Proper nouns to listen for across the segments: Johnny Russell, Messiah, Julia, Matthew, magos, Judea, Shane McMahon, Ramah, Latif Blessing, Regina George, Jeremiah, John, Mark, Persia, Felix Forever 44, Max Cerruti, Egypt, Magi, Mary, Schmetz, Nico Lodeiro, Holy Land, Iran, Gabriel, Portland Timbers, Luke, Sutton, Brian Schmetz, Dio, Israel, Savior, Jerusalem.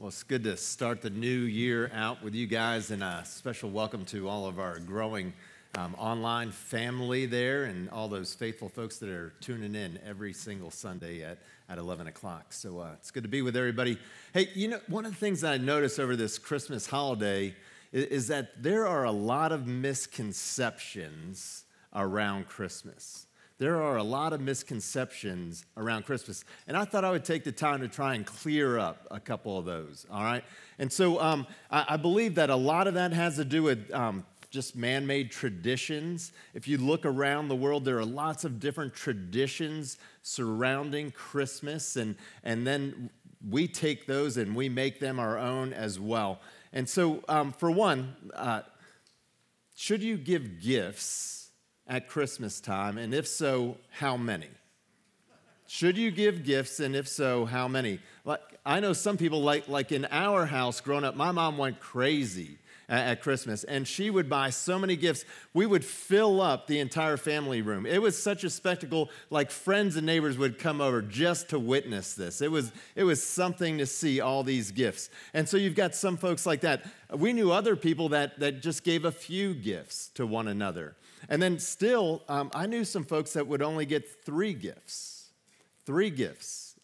Well, it's good to start the new year out with you guys, and a special welcome to all of our growing online family there and all those faithful folks that are tuning in every single Sunday at 11 o'clock. So it's good to be with everybody. Hey, you know, one of the things that I noticed over this Christmas holiday is that there are a lot of misconceptions around Christmas. There are a lot of misconceptions around Christmas, and I thought I would take the time to try and clear up a couple of those, all right? And so I believe that a lot of that has to do with just man-made traditions. If you look around the world, there are lots of different traditions surrounding Christmas, and then we take those and we make them our own as well. And so, for one, should you give gifts at Christmas time, and if so, how many? Should you give gifts, and if so, how many? Like, I know some people, like in our house growing up, my mom went crazy at Christmas, and she would buy so many gifts. We would fill up the entire family room. It was such a spectacle, like friends and neighbors would come over just to witness this. It was something to see all these gifts. And so you've got some folks like that. We knew other people that just gave a few gifts to one another. And then still, I knew some folks that would only get three gifts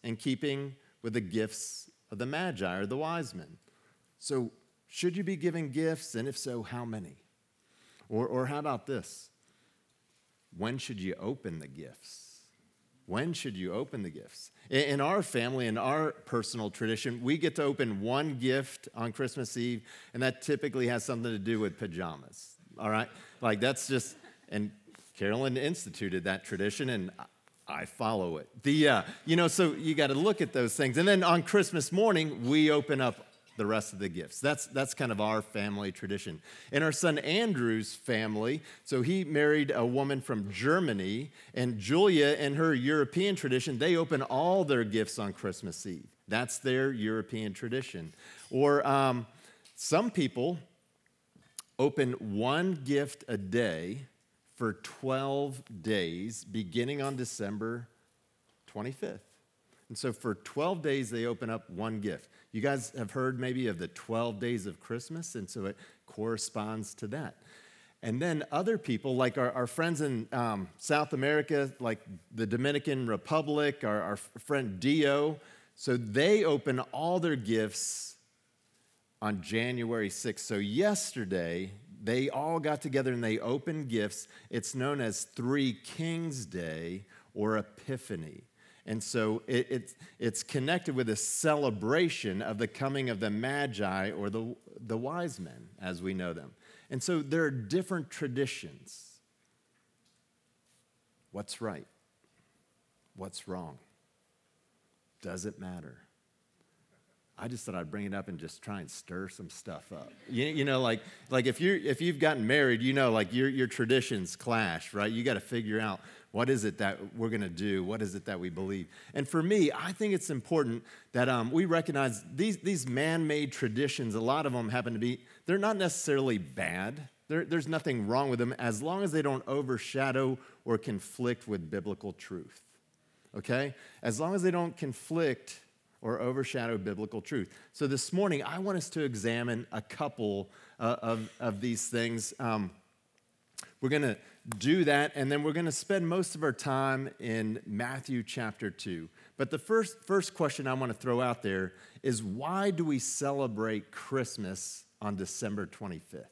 in keeping with the gifts of the Magi or the Wise Men. So should you be giving gifts? And if so, how many? Or how about this? When should you open the gifts? When should you open the gifts? In our family, in our personal tradition, we get to open one gift on Christmas Eve, and that typically has something to do with pajamas. All right, like that's just, and Carolyn instituted that tradition, and I follow it. So you got to look at those things, and then on Christmas morning we open up the rest of the gifts. That's kind of our family tradition. In our son Andrew's family, so he married a woman from Germany, and Julia and her European tradition, they open all their gifts on Christmas Eve. That's their European tradition. Or some people open one gift a day for 12 days, beginning on December 25th. And so for 12 days, they open up one gift. You guys have heard maybe of the 12 days of Christmas, and so it corresponds to that. And then other people, like our friends in South America, like the Dominican Republic, our friend Dio, so they open all their gifts on January 6th. So yesterday, they all got together and they opened gifts. It's known as Three Kings Day or Epiphany. And so it's connected with a celebration of the coming of the Magi or the Wise Men as we know them. And so there are different traditions. What's right? What's wrong? Does it matter? I just thought I'd bring it up and just try and stir some stuff up. You know, like if you've gotten married, you know, like your traditions clash, right? You got to figure out what is it that we're going to do? What is it that we believe? And for me, I think it's important that we recognize these man-made traditions. A lot of them happen to be, they're not necessarily bad. There's nothing wrong with them as long as they don't overshadow or conflict with biblical truth. Okay? As long as they don't conflict or overshadow biblical truth. So this morning, I want us to examine a couple of these things. We're going to do that, and then we're going to spend most of our time in Matthew chapter 2. But the first question I want to throw out there is, why do we celebrate Christmas on December 25th?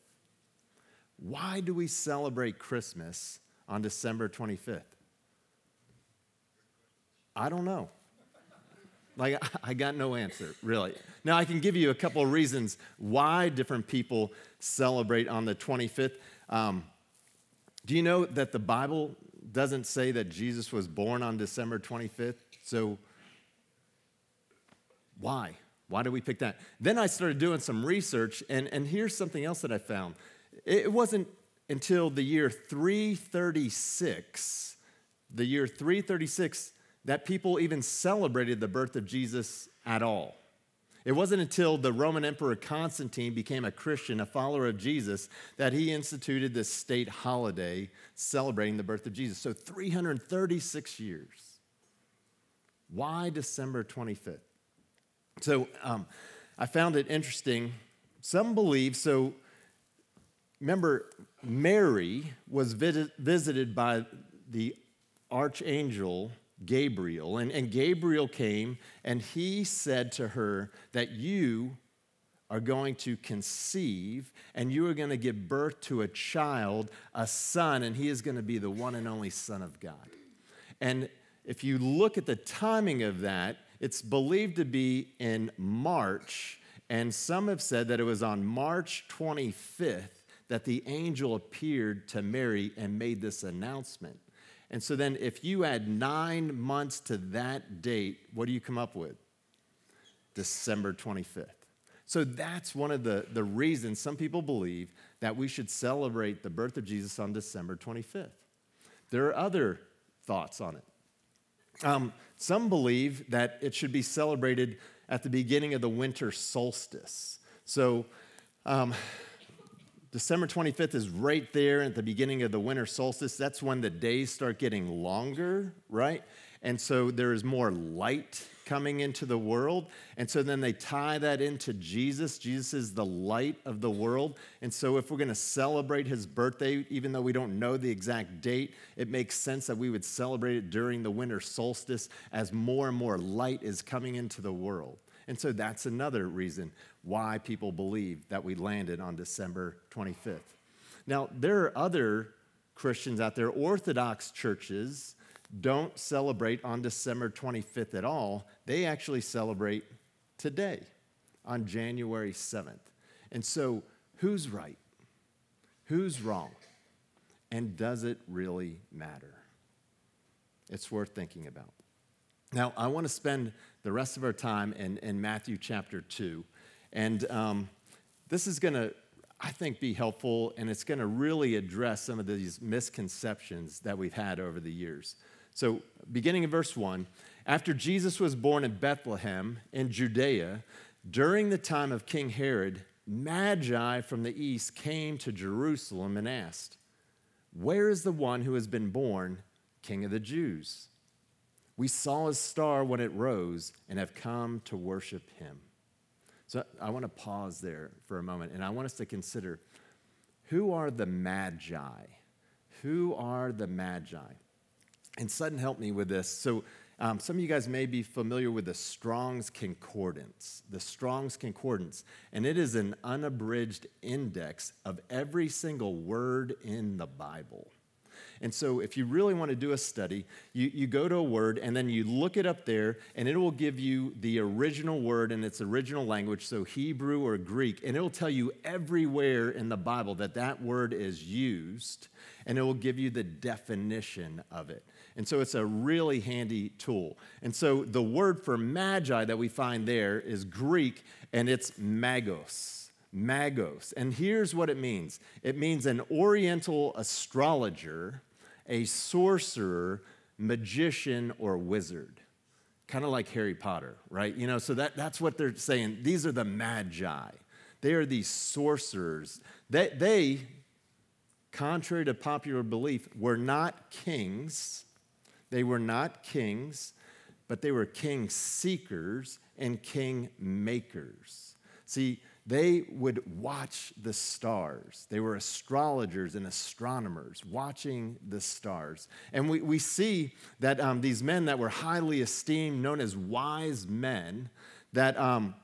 Why do we celebrate Christmas on December 25th? I don't know. Like, I got no answer, really. Now, I can give you a couple of reasons why different people celebrate on the 25th. Do you know that the Bible doesn't say that Jesus was born on December 25th? So why? Why did we pick that? Then I started doing some research, and here's something else that I found. It wasn't until the year 336, that people even celebrated the birth of Jesus at all. It wasn't until the Roman Emperor Constantine became a Christian, a follower of Jesus, that he instituted this state holiday celebrating the birth of Jesus. So 336 years. Why December 25th? So I found it interesting. Some believe, so remember, Mary was visited by the archangel Gabriel, and Gabriel came, and he said to her that you are going to conceive, and you are going to give birth to a child, a son, and he is going to be the one and only Son of God. And if you look at the timing of that, it's believed to be in March, and some have said that it was on March 25th that the angel appeared to Mary and made this announcement. And so then if you add 9 months to that date, what do you come up with? December 25th. So that's one of the reasons some people believe that we should celebrate the birth of Jesus on December 25th. There are other thoughts on it. Some believe that it should be celebrated at the beginning of the winter solstice. So December 25th is right there at the beginning of the winter solstice. That's when the days start getting longer, right? And so there is more light coming into the world. And so then they tie that into Jesus. Jesus is the light of the world. And so if we're going to celebrate his birthday, even though we don't know the exact date, it makes sense that we would celebrate it during the winter solstice as more and more light is coming into the world. And so that's another reason why people believe that we landed on December 25th. Now, there are other Christians out there. Orthodox churches don't celebrate on December 25th at all. They actually celebrate today on January 7th. And so who's right? Who's wrong? And does it really matter? It's worth thinking about. Now, I want to spend the rest of our time in Matthew chapter 2. And this is going to, I think, be helpful, and it's going to really address some of these misconceptions that we've had over the years. So beginning in verse 1, after Jesus was born in Bethlehem in Judea, during the time of King Herod, Magi from the east came to Jerusalem and asked, "Where is the one who has been born King of the Jews? We saw his star when it rose and have come to worship him." So I want to pause there for a moment, and I want us to consider, who are the Magi? Who are the Magi? And Sutton helped me with this. So some of you guys may be familiar with the Strong's Concordance. The Strong's Concordance, and it is an unabridged index of every single word in the Bible. And so if you really want to do a study, you go to a word, and then you look it up there, and it will give you the original word in its original language, so Hebrew or Greek, and it will tell you everywhere in the Bible that that word is used, and it will give you the definition of it. And so it's a really handy tool. And so the word for magi that we find there is Greek, and it's magos. Magos. And here's what it means. It means an oriental astrologer, a sorcerer, magician, or wizard. Kind of like Harry Potter, right? You know, so that's what they're saying. These are the Magi. They are these sorcerers. They, contrary to popular belief, were not kings. They were not kings, but they were king seekers and king makers. See, they would watch the stars. They were astrologers and astronomers watching the stars. And we see that these men that were highly esteemed, known as wise men, that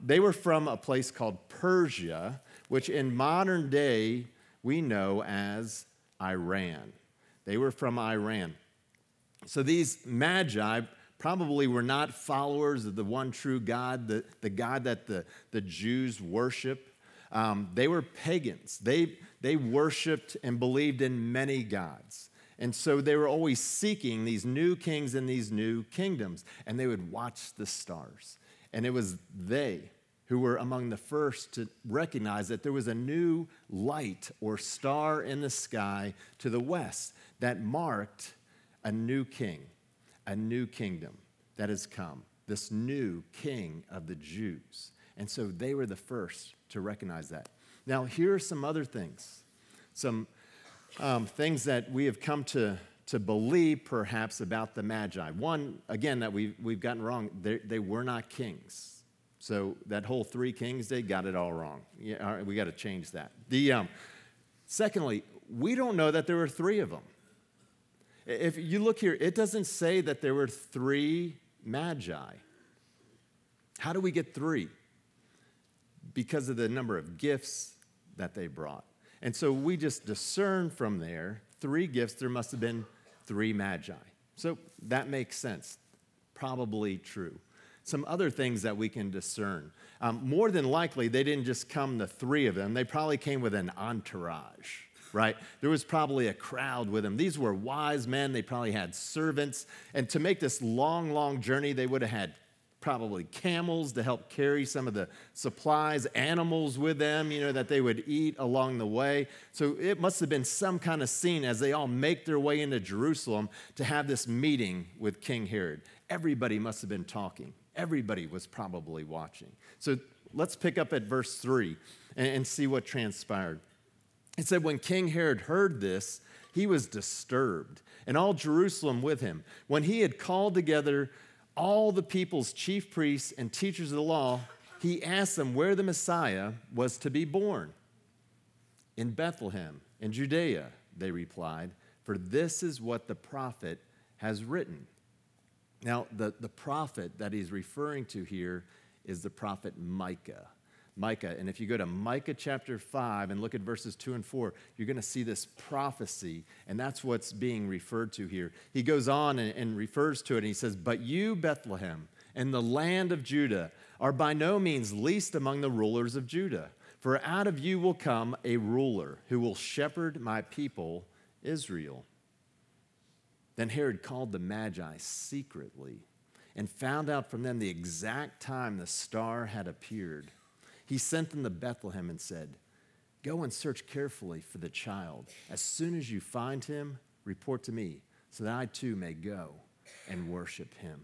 they were from a place called Persia, which in modern day we know as Iran. They were from Iran. So these Magi probably were not followers of the one true God, the God that the Jews worship. They were pagans. They worshiped and believed in many gods. And so they were always seeking these new kings and these new kingdoms, and they would watch the stars. And it was they who were among the first to recognize that there was a new light or star in the sky to the west that marked a new king, a new kingdom that has come, this new king of the Jews. And so they were the first to recognize that. Now, here are some other things, some things that we have come to believe, perhaps, about the Magi. One, again, that we've gotten wrong, they were not kings. So that whole Three Kings, they got it all wrong. Yeah, all right, we got to change that. Secondly, we don't know that there were three of them. If you look here, it doesn't say that there were three magi. How do we get three? Because of the number of gifts that they brought. And so we just discern from there, three gifts, there must have been three magi. So that makes sense. Probably true. Some other things that we can discern. More than likely, they didn't just come, the three of them. They probably came with an entourage, right? There was probably a crowd with them. These were wise men. They probably had servants. And to make this long, long journey, they would have had probably camels to help carry some of the supplies, animals with them, that they would eat along the way. So it must have been some kind of scene as they all make their way into Jerusalem to have this meeting with King Herod. Everybody must have been talking. Everybody was probably watching. So let's pick up at verse 3 and see what transpired. It said, when King Herod heard this, he was disturbed, and all Jerusalem with him. When he had called together all the people's chief priests and teachers of the law, he asked them where the Messiah was to be born. In Bethlehem, in Judea, they replied, for this is what the prophet has written. Now, the prophet that he's referring to here is the prophet Micah. And if you go to Micah chapter 5 and look at verses 2 and 4, you're going to see this prophecy, and that's what's being referred to here. He goes on and refers to it, and he says, but you, Bethlehem, and the land of Judah, are by no means least among the rulers of Judah, for out of you will come a ruler who will shepherd my people, Israel. Then Herod called the Magi secretly and found out from them the exact time the star had appeared. He sent them to Bethlehem and said, go and search carefully for the child. As soon as you find him, report to me, so that I too may go and worship him.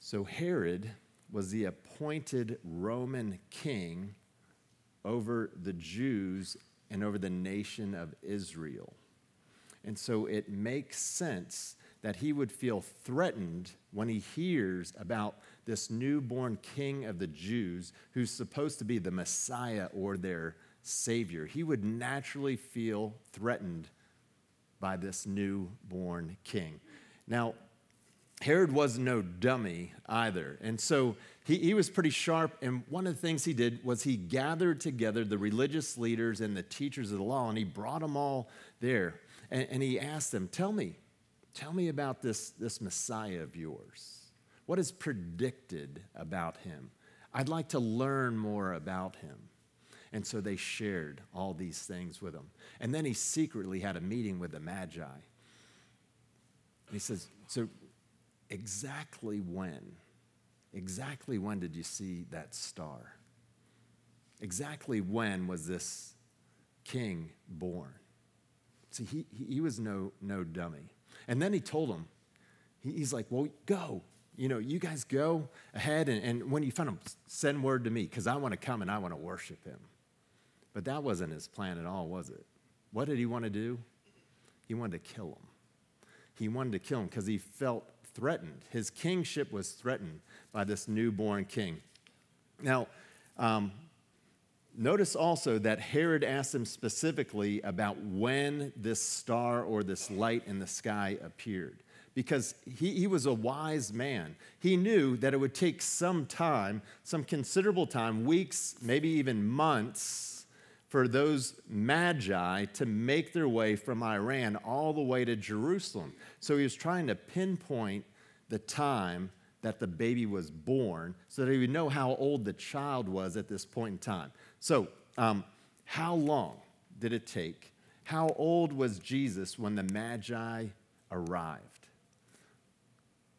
So Herod was the appointed Roman king over the Jews and over the nation of Israel. And so it makes sense that he would feel threatened when he hears about this newborn king of the Jews who's supposed to be the Messiah or their Savior. He would naturally feel threatened by this newborn king. Now, Herod was no dummy either. And so he was pretty sharp. And one of the things he did was he gathered together the religious leaders and the teachers of the law, and he brought them all there. And he asked them, tell me about this Messiah of yours. What is predicted about him? I'd like to learn more about him. And so they shared all these things with him. And then he secretly had a meeting with the Magi. And he says, so exactly when did you see that star? Exactly when was this king born? See, he was no dummy. And then he told him, he's like, well, go. You guys go ahead, and when you find him, send word to me, because I want to come and I want to worship him. But that wasn't his plan at all, was it? What did he want to do? He wanted to kill him. He wanted to kill him because he felt threatened. His kingship was threatened by this newborn king. Now, notice also that Herod asked him specifically about when this star or this light in the sky appeared, because he was a wise man. He knew that it would take some time, some considerable time, weeks, maybe even months, for those magi to make their way from Iran all the way to Jerusalem. So he was trying to pinpoint the time that the baby was born so that he would know how old the child was at this point in time. So how long did it take? How old was Jesus when the Magi arrived?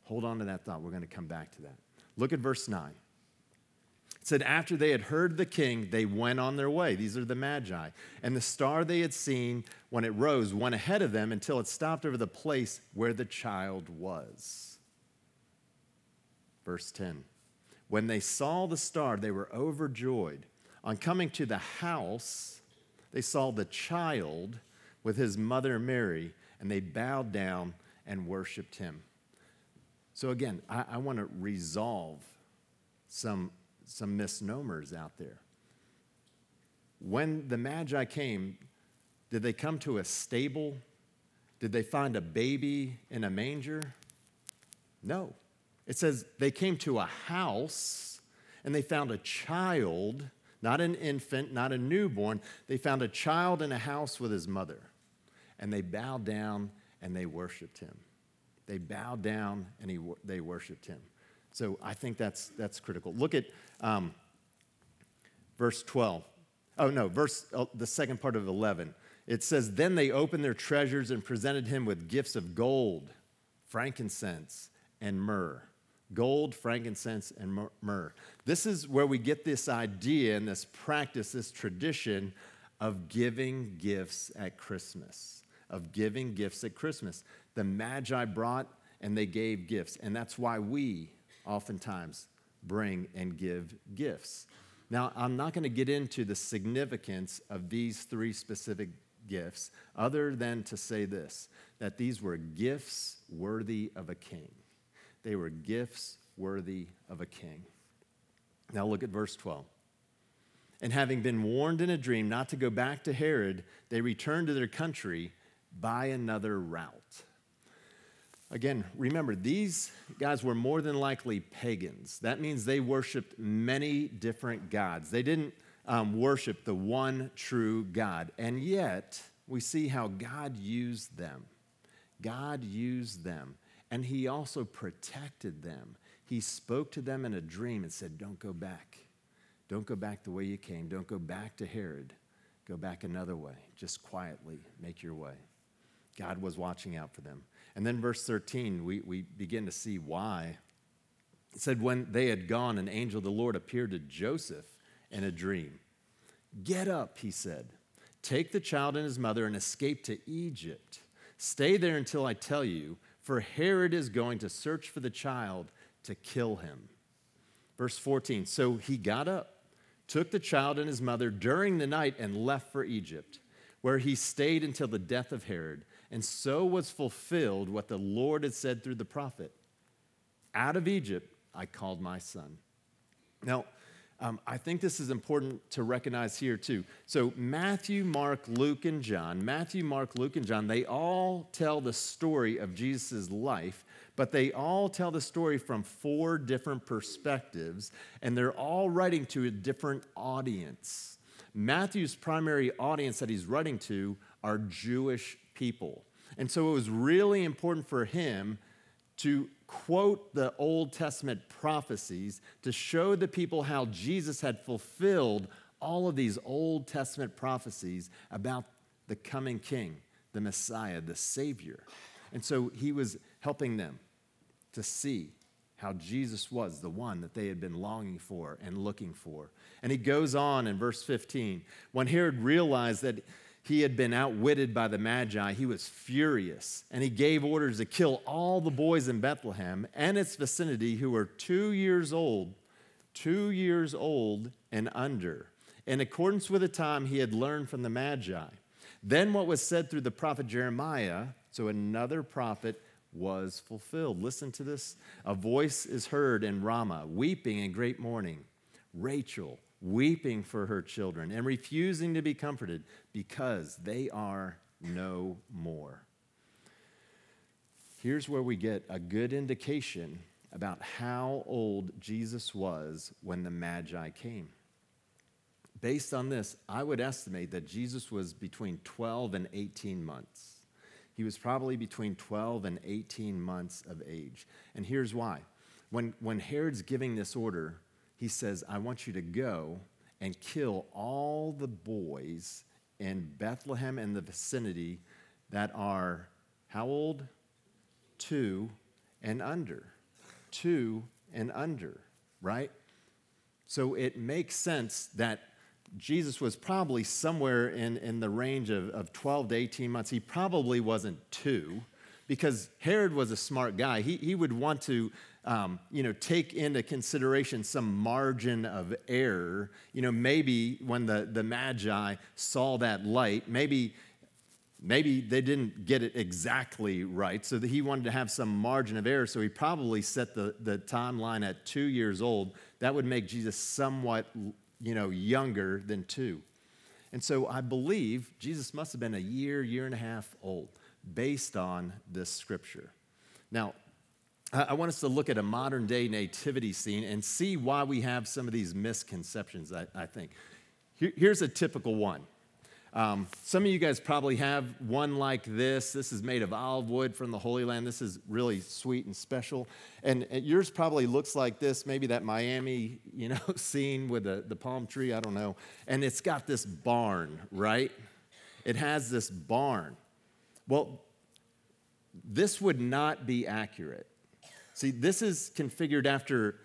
Hold on to that thought. We're going to come back to that. Look at verse 9. It said, after they had heard the king, they went on their way. These are the Magi. And the star they had seen when it rose went ahead of them until it stopped over the place where the child was. Verse 10. When they saw the star, they were overjoyed. On coming to the house, they saw the child with his mother Mary, and they bowed down and worshiped him. So again, I want to resolve some misnomers out there. When the Magi came, did they come to a stable? Did they find a baby in a manger? No. It says they came to a house and they found a child, not an infant, not a newborn. They found a child in a house with his mother. And they bowed down and they worshiped him. They bowed down and they worshiped him. So I think that's critical. Look at verse 12. Oh, no, the second part of 11. It says, then they opened their treasures and presented him with gifts of gold, frankincense, and myrrh. Gold, frankincense, and myrrh. This is where we get this idea and this practice, this tradition of giving gifts at Christmas, The Magi brought and they gave gifts, and that's why we oftentimes bring and give gifts. Now, I'm not going to get into the significance of these three specific gifts other than to say this, that these were gifts worthy of a king. They were gifts worthy of a king. Now look at verse 12. And having been warned in a dream not to go back to Herod, they returned to their country by another route. Again, remember, these guys were more than likely pagans. That means they worshiped many different gods. They didn't worship the one true God. And yet, we see how God used them. God used them. And he also protected them. He spoke to them in a dream and said, don't go back. Don't go back the way you came. Don't go back to Herod. Go back another way. Just quietly make your way. God was watching out for them. And then verse 13, we begin to see why. It said, when they had gone, an angel of the Lord appeared to Joseph in a dream. Get up, he said. Take the child and his mother and escape to Egypt. Stay there until I tell you, for Herod is going to search for the child to kill him. Verse 14, so he got up, took the child and his mother during the night and left for Egypt, where he stayed until the death of Herod. And so was fulfilled what the Lord had said through the prophet. Out of Egypt, I called my son. Now, I think this is important to recognize here too. So Matthew, Mark, Luke, and John, they all tell the story of Jesus' life, but they all tell the story from four different perspectives, and they're all writing to a different audience. Matthew's primary audience that he's writing to are Jewish people. And so it was really important for him to quote the Old Testament prophecies to show the people how Jesus had fulfilled all of these Old Testament prophecies about the coming king, the Messiah, the Savior. And so he was helping them to see how Jesus was the one that they had been longing for and looking for. And he goes on in verse 15, when Herod realized that he had been outwitted by the Magi, he was furious, and he gave orders to kill all the boys in Bethlehem and its vicinity who were 2 years old and under, in accordance with the time he had learned from the Magi. Then what was said through the prophet Jeremiah, so another prophet, was fulfilled. Listen to this. A voice is heard in Ramah, weeping in great mourning. Rachel, weeping for her children and refusing to be comforted because they are no more. Here's where we get a good indication about how old Jesus was when the Magi came. Based on this, I would estimate that Jesus was between 12 and 18 months. He was probably between 12 and 18 months of age. And here's why. When Herod's giving this order, he says, I want you to go and kill all the boys in Bethlehem and the vicinity that are, how old? 2 and under. 2 and under, right? So it makes sense that Jesus was probably somewhere in the range of 12 to 18 months. He probably wasn't 2, because Herod was a smart guy. He would want to take into consideration some margin of error. Maybe when the Magi saw that light, maybe Maybe they didn't get it exactly right, so that he wanted to have some margin of error, so he probably set the timeline at 2 years old. That would make Jesus somewhat, younger than 2. And so I believe Jesus must have been a year and a half old based on this scripture. Now, I want us to look at a modern-day nativity scene and see why we have some of these misconceptions, I think. Here's a typical one. Some of you guys probably have one like this. This is made of olive wood from the Holy Land. This is really sweet and special. And yours probably looks like this, maybe that Miami, scene with the palm tree, I don't know. And it's got this barn, right? It has this barn. Well, this would not be accurate. See, this is configured after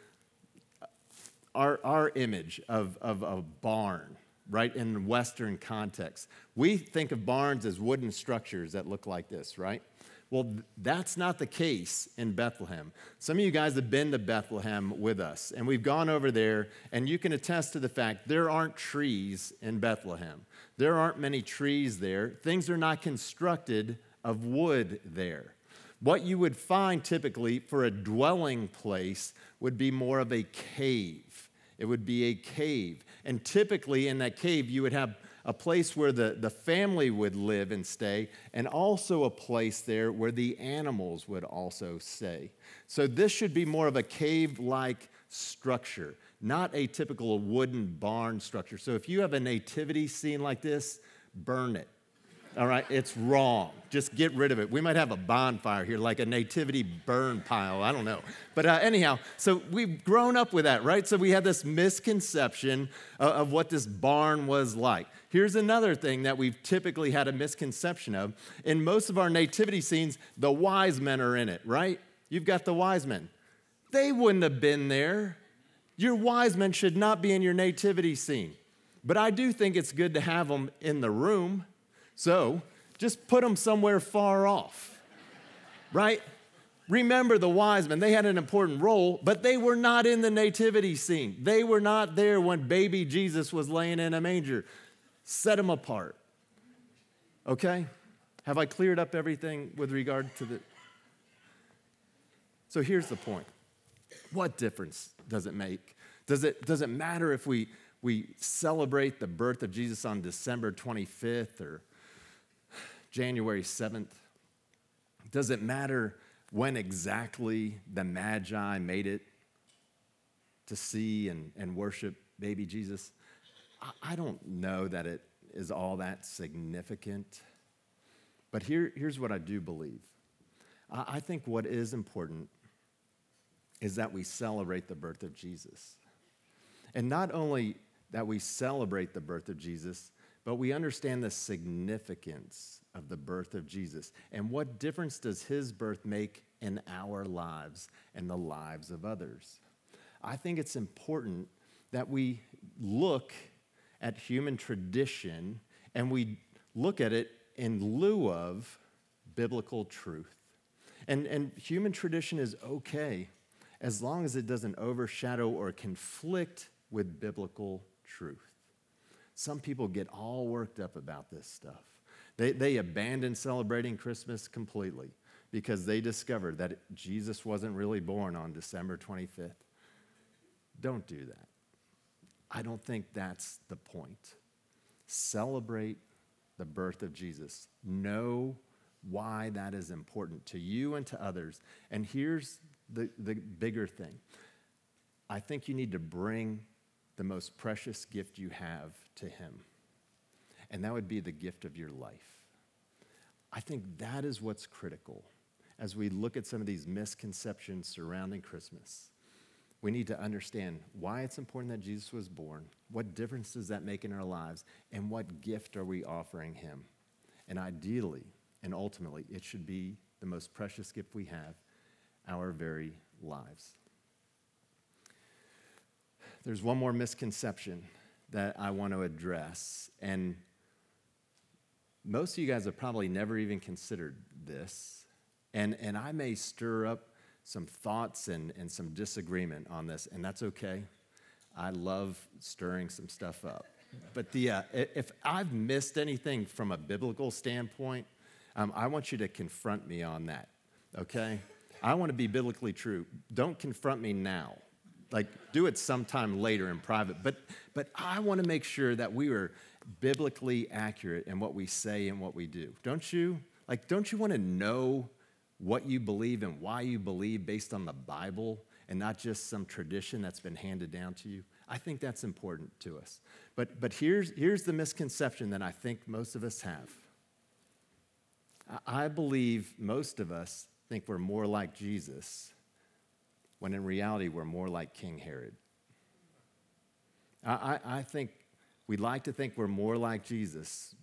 our image of a barn. Right, in Western context. We think of barns as wooden structures that look like this, right? Well, that's not the case in Bethlehem. Some of you guys have been to Bethlehem with us, and we've gone over there, and you can attest to the fact there aren't trees in Bethlehem. There aren't many trees there. Things are not constructed of wood there. What you would find typically for a dwelling place would be more of a cave. It would be a cave. And typically in that cave, you would have a place where the family would live and stay, and also a place there where the animals would also stay. So this should be more of a cave-like structure, not a typical wooden barn structure. So if you have a nativity scene like this, burn it. All right? It's wrong. Just get rid of it. We might have a bonfire here, like a nativity burn pile. I don't know. But anyhow, so we've grown up with that, right? So we had this misconception of what this barn was like. Here's another thing that we've typically had a misconception of. In most of our nativity scenes, the wise men are in it, right? You've got the wise men. They wouldn't have been there. Your wise men should not be in your nativity scene. But I do think it's good to have them in the room. So just put them somewhere far off, right? Remember the wise men, they had an important role, but they were not in the nativity scene. They were not there when baby Jesus was laying in a manger. Set them apart, okay? Have I cleared up everything with regard to the... So here's the point. What difference does it make? Does it matter if we celebrate the birth of Jesus on December 25th or January 7th? Does it matter when exactly the Magi made it to see and worship baby Jesus? I don't know that it is all that significant, but here's what I do believe. I think what is important is that we celebrate the birth of Jesus. And not only that we celebrate the birth of Jesus, but we understand the significance of the birth of Jesus. And what difference does his birth make in our lives and the lives of others? I think it's important that we look at human tradition and we look at it in lieu of biblical truth. And human tradition is okay as long as it doesn't overshadow or conflict with biblical truth. Some people get all worked up about this stuff. They abandon celebrating Christmas completely because they discovered that Jesus wasn't really born on December 25th. Don't do that. I don't think that's the point. Celebrate the birth of Jesus. Know why that is important to you and to others. And here's the bigger thing. I think you need to bring the most precious gift you have to him. And that would be the gift of your life. I think that is what's critical as we look at some of these misconceptions surrounding Christmas. We need to understand why it's important that Jesus was born, what difference does that make in our lives, and what gift are we offering him? And ideally and ultimately, it should be the most precious gift we have, our very lives. There's one more misconception that I want to address, and most of you guys have probably never even considered this, and I may stir up some thoughts and some disagreement on this, and that's okay. I love stirring some stuff up, But if I've missed anything from a biblical standpoint, I want you to confront me on that, okay? I want to be biblically true. Don't confront me now. Like, do it sometime later in private. But I want to make sure that we are biblically accurate in what we say and what we do. Don't you? Like, don't you want to know what you believe and why you believe based on the Bible and not just some tradition that's been handed down to you? I think that's important to us. But here's the misconception that I think most of us have. I believe most of us think we're more like Jesus, when in reality, we're more like King Herod. I think we like to think we're more like Jesus,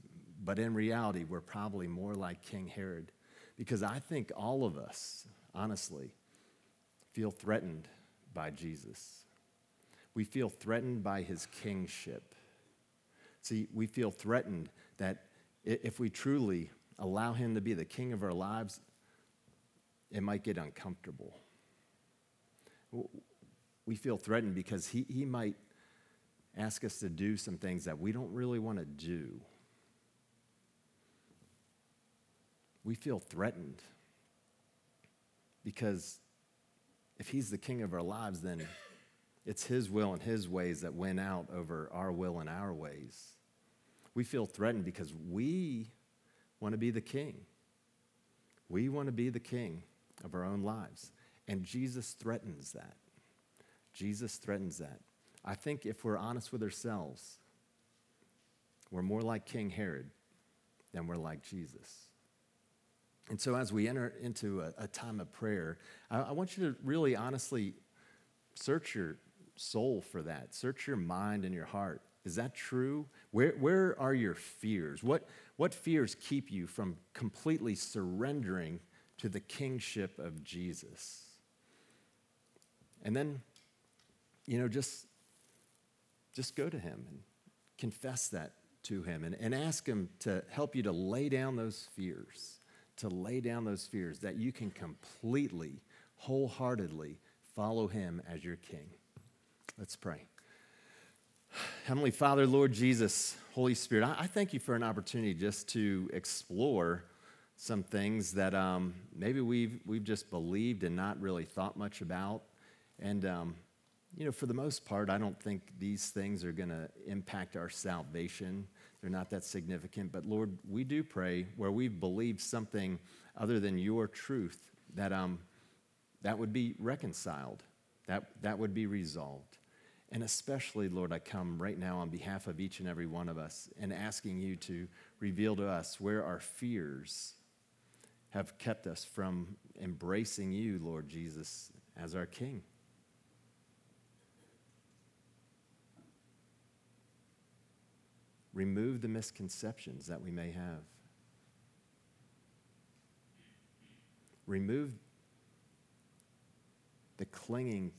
but in reality, we're probably more like King Herod, because I think all of us, honestly, feel threatened by Jesus. We feel threatened by his kingship. See, we feel threatened that if we truly allow him to be the king of our lives, it might get uncomfortable. We feel threatened because he might ask us to do some things that we don't really want to do. We feel threatened because if he's the king of our lives, then it's his will and his ways that win out over our will and our ways. We feel threatened because we want to be the king. We want to be the king of our own lives. And Jesus threatens that. Jesus threatens that. I think if we're honest with ourselves, we're more like King Herod than we're like Jesus. And so as we enter into a time of prayer, I want you to really honestly search your soul for that. Search your mind and your heart. Is that true? Where are your fears? What fears keep you from completely surrendering to the kingship of Jesus? And then, just go to him and confess that to him and ask him to help you to lay down those fears, that you can completely, wholeheartedly follow him as your king. Let's pray. Heavenly Father, Lord Jesus, Holy Spirit, I thank you for an opportunity just to explore some things that maybe we've just believed and not really thought much about. And, for the most part, I don't think these things are going to impact our salvation. They're not that significant. But, Lord, we do pray where we've believed something other than your truth that that would be reconciled, that would be resolved. And especially, Lord, I come right now on behalf of each and every one of us and asking you to reveal to us where our fears have kept us from embracing you, Lord Jesus, as our King. Remove the misconceptions that we may have. Remove the clinging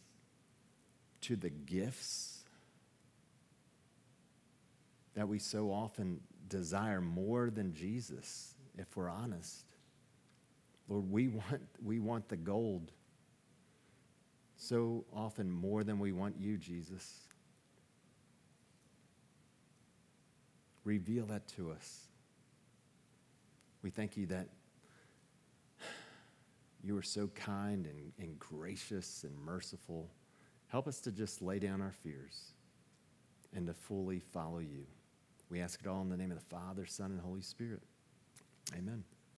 to the gifts that we so often desire more than Jesus, if we're honest. Lord, we want the gold so often more than we want you, Jesus. Reveal that to us. We thank you that you are so kind and gracious and merciful. Help us to just lay down our fears and to fully follow you. We ask it all in the name of the Father, Son, and Holy Spirit. Amen.